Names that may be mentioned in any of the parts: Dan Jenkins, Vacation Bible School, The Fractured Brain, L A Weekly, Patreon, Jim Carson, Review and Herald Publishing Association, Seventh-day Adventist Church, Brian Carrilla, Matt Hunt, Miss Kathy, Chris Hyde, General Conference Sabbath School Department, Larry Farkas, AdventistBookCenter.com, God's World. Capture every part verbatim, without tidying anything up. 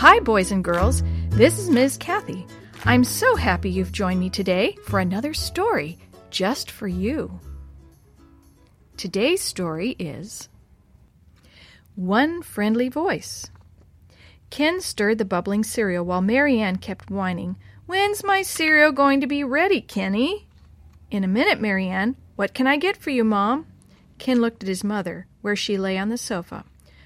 Hi, boys and girls. This is Miss Kathy. I'm so happy you've joined me today for another story just for you. Today's story is One Friendly Voice. Ken stirred the bubbling cereal while Marianne kept whining, "When's my cereal going to be ready, Kenny?" "In a minute, Marianne. What can I get for you, Mom?" Ken looked at his mother, where she lay on the sofa.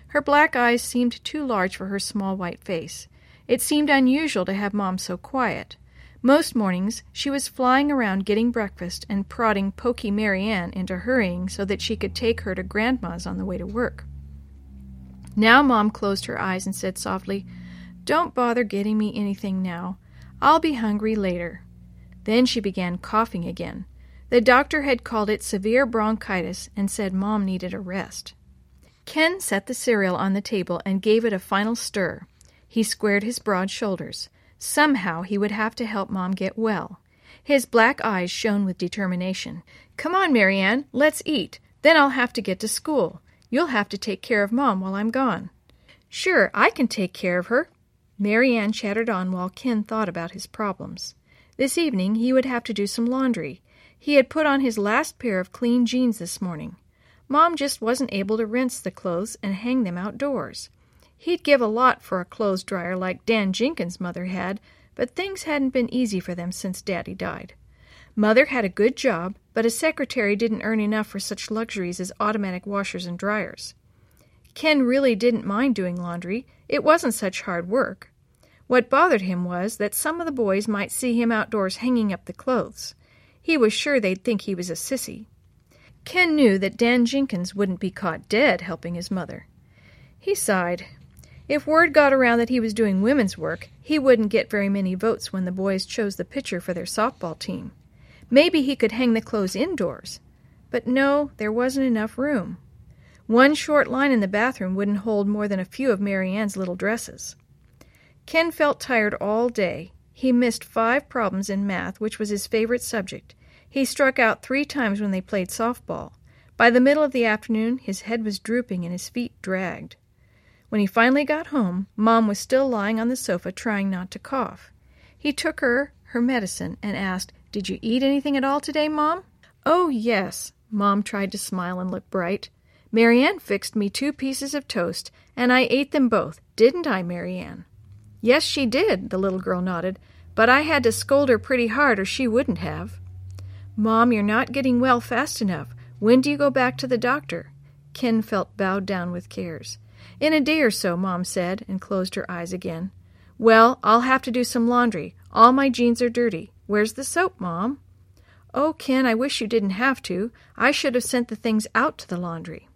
Her black eyes seemed too large for her small white face. It seemed unusual to have Mom so quiet. Most mornings she was flying around getting breakfast and prodding Pokey Marianne into hurrying so that she could take her to Grandma's on the way to work. Now Mom closed her eyes and said softly, "Don't bother getting me anything now. I'll be hungry later." Then she began coughing again. The doctor had called it severe bronchitis and said Mom needed a rest. Ken set the cereal on the table and gave it a final stir. He squared his broad shoulders. Somehow he would have to help Mom get well. His black eyes shone with determination. "Come on, Marianne, let's eat. Then I'll have to get to school. You'll have to take care of Mom while I'm gone." "Sure, I can take care of her." Marianne chattered on while Ken thought about his problems. This evening he would have to do some laundry. He had put on his last pair of clean jeans this morning. Mom just wasn't able to rinse the clothes and hang them outdoors. He'd give a lot for a clothes dryer like Dan Jenkins' mother had, but things hadn't been easy for them since Daddy died. Mother had a good job, but a secretary didn't earn enough for such luxuries as automatic washers and dryers. Ken really didn't mind doing laundry. It wasn't such hard work. What bothered him was that some of the boys might see him outdoors hanging up the clothes. He was sure they'd think he was a sissy. Ken knew that Dan Jenkins wouldn't be caught dead helping his mother. He sighed. If word got around that he was doing women's work, he wouldn't get very many votes when the boys chose the pitcher for their softball team. Maybe he could hang the clothes indoors. But no, there wasn't enough room. One short line in the bathroom wouldn't hold more than a few of Marianne's little dresses. Ken felt tired all day. He missed five problems in math, which was his favorite subject. He struck out three times when they played softball. By the middle of the afternoon, his head was drooping and his feet dragged. When he finally got home, Mom was still lying on the sofa trying not to cough. He took her her medicine and asked, "Did you eat anything at all today, Mom?" "Oh, yes." Mom tried to smile and look bright. "Marianne fixed me two pieces of toast, and I ate them both. Didn't I, Marianne?" "Yes, she did," the little girl nodded, "but I had to scold her pretty hard or she wouldn't have." "Mom, you're not getting well fast enough. When do you go back to the doctor?" Ken felt bowed down with cares. "In a day or so," Mom said, and closed her eyes again. "Well, I'll have to do some laundry. All my jeans are dirty. Where's the soap, Mom?" "Oh, Ken, I wish you didn't have to. I should have sent the things out to the laundry."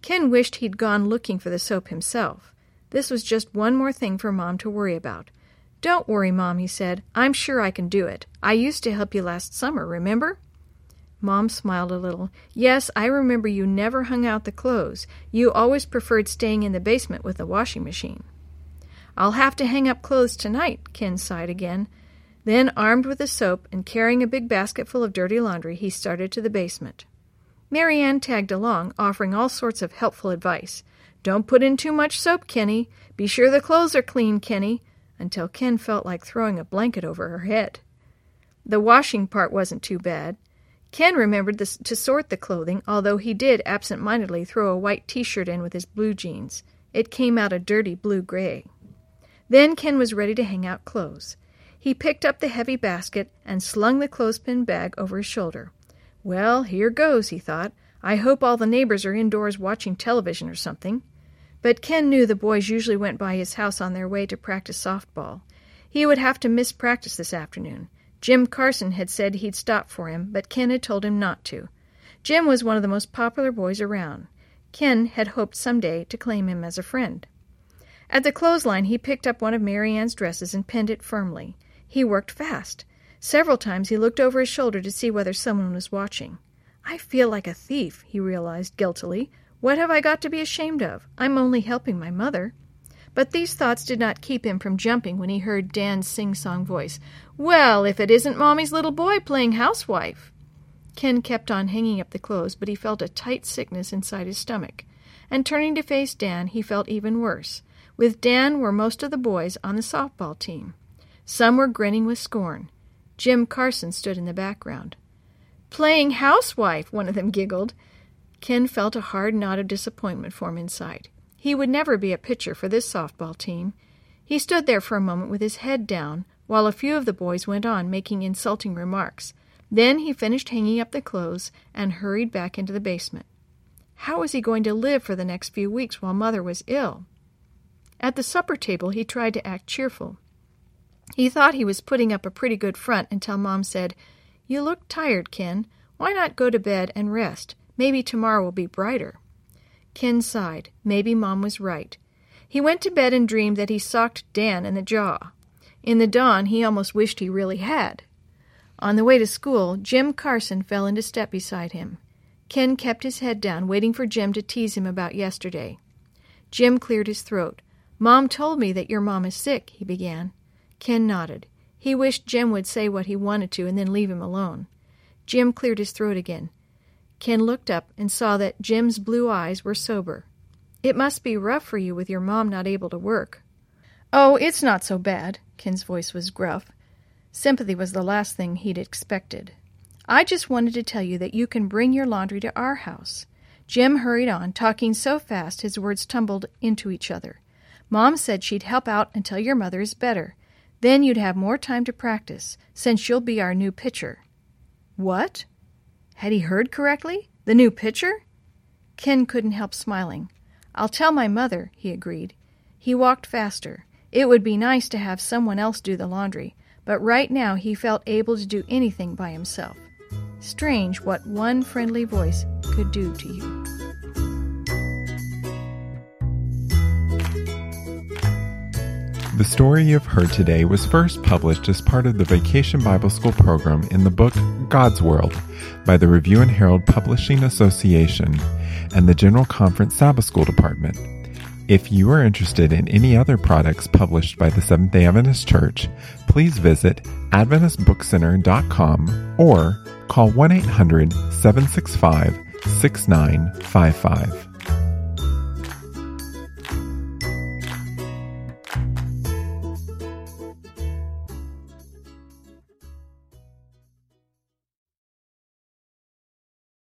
Ken wished he'd gone looking for the soap himself. This was just one more thing for Mom to worry about. "Don't worry, Mom," he said. "I'm sure I can do it. I used to help you last summer, remember?" Mom smiled a little. "Yes, I remember you never hung out the clothes. You always preferred staying in the basement with the washing machine." "I'll have to hang up clothes tonight," Ken sighed again. Then, armed with the soap and carrying a big basket full of dirty laundry, he started to the basement. Marianne tagged along, offering all sorts of helpful advice. "Don't put in too much soap, Kenny. Be sure the clothes are clean, Kenny," until Ken felt like throwing a blanket over her head. The washing part wasn't too bad. Ken remembered this, to sort the clothing, although he did absentmindedly throw a white T-shirt in with his blue jeans. It came out a dirty blue-gray. Then Ken was ready to hang out clothes. He picked up the heavy basket and slung the clothespin bag over his shoulder. "Well, here goes," he thought. "I hope all the neighbors are indoors watching television or something." But Ken knew the boys usually went by his house on their way to practice softball. He would have to miss practice this afternoon. Jim Carson had said he'd stop for him, but Ken had told him not to. Jim was one of the most popular boys around. Ken had hoped someday to claim him as a friend. At the clothesline, he picked up one of Marianne's dresses and pinned it firmly. He worked fast. Several times he looked over his shoulder to see whether someone was watching. "I feel like a thief," he realized guiltily. "What have I got to be ashamed of? I'm only helping my mother." But these thoughts did not keep him from jumping when he heard Dan's sing-song voice. "Well, if it isn't Mommy's little boy playing housewife!" Ken kept on hanging up the clothes, but he felt a tight sickness inside his stomach. And turning to face Dan, he felt even worse. With Dan were most of the boys on the softball team. Some were grinning with scorn. Jim Carson stood in the background. "Playing housewife," one of them giggled. Ken felt a hard knot of disappointment form inside. He would never be a pitcher for this softball team. He stood there for a moment with his head down, while a few of the boys went on making insulting remarks. Then he finished hanging up the clothes and hurried back into the basement. How was he going to live for the next few weeks while Mother was ill? At the supper table, he tried to act cheerful. He thought he was putting up a pretty good front until Mom said, "You look tired, Ken. Why not go to bed and rest? Maybe tomorrow will be brighter." Ken sighed. Maybe Mom was right. He went to bed and dreamed that he socked Dan in the jaw. In the dawn, he almost wished he really had. On the way to school, Jim Carson fell into step beside him. Ken kept his head down, waiting for Jim to tease him about yesterday. Jim cleared his throat. "Mom told me that your mom is sick," he began. Ken nodded. He wished Jim would say what he wanted to and then leave him alone. Jim cleared his throat again. Ken looked up and saw that Jim's blue eyes were sober. "It must be rough for you with your mom not able to work." "Oh, it's not so bad." Ken's voice was gruff. Sympathy was the last thing he'd expected. "I just wanted to tell you that you can bring your laundry to our house." Jim hurried on, talking so fast his words tumbled into each other. "Mom said she'd help out until your mother is better. Then you'd have more time to practice, since you'll be our new pitcher." What? Had he heard correctly? The new pitcher? Ken couldn't help smiling. "I'll tell my mother," he agreed. He walked faster. It would be nice to have someone else do the laundry, but right now he felt able to do anything by himself. Strange what one friendly voice could do to you. The story you've heard today was first published as part of the Vacation Bible School program in the book God's World by the Review and Herald Publishing Association and the General Conference Sabbath School Department. If you are interested in any other products published by the Seventh-day Adventist Church, please visit Adventist Book Center dot com or call one eight hundred seven six five six nine five five.